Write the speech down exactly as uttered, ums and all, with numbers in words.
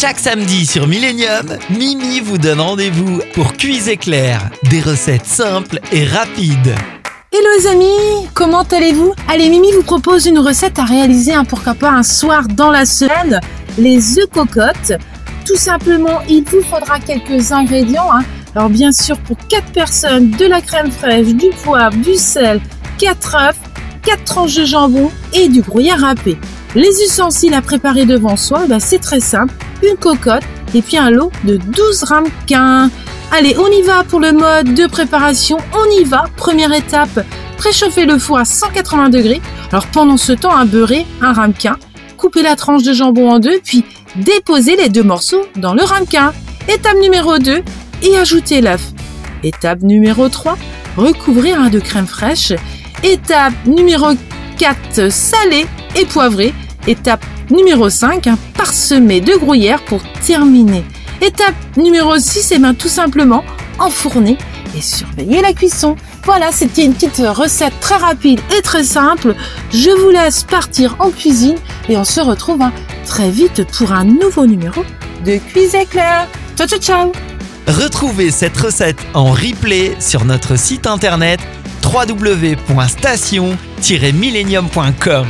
Chaque samedi sur Millennium, Mimi vous donne rendez-vous pour Cuisez Clair, des recettes simples et rapides. Hello les amis, comment allez-vous? Allez, Mimi vous propose une recette à réaliser, hein, pourquoi pas un soir dans la semaine, les œufs cocottes. Tout simplement, il vous faudra quelques ingrédients, hein. Alors bien sûr, pour quatre personnes, de la crème fraîche, du poivre, du sel, quatre œufs, quatre tranches de jambon et du gruyère râpé. Les ustensiles à préparer devant soi, ben c'est très simple, une cocotte et puis un lot de douze ramequins. Allez, on y va pour le mode de préparation, on y va. Première étape, préchauffer le four à cent quatre-vingts degrés. Alors pendant ce temps, un beurrer un ramequin, couper la tranche de jambon en deux, puis déposer les deux morceaux dans le ramequin. Étape numéro deux, et ajouter l'œuf. Étape numéro trois, recouvrir de crème fraîche. Étape numéro quatre, saler et poivrer. Étape numéro cinq, parsemer de gruyère pour terminer. Étape numéro six, et bien tout simplement enfourner et surveiller la cuisson. Voilà, c'était une petite recette très rapide et très simple. Je vous laisse partir en cuisine et on se retrouve très vite pour un nouveau numéro de Cuisez Clair. Ciao, ciao, ciao! Retrouvez cette recette en replay sur notre site internet w w w point station tiret millenium point com.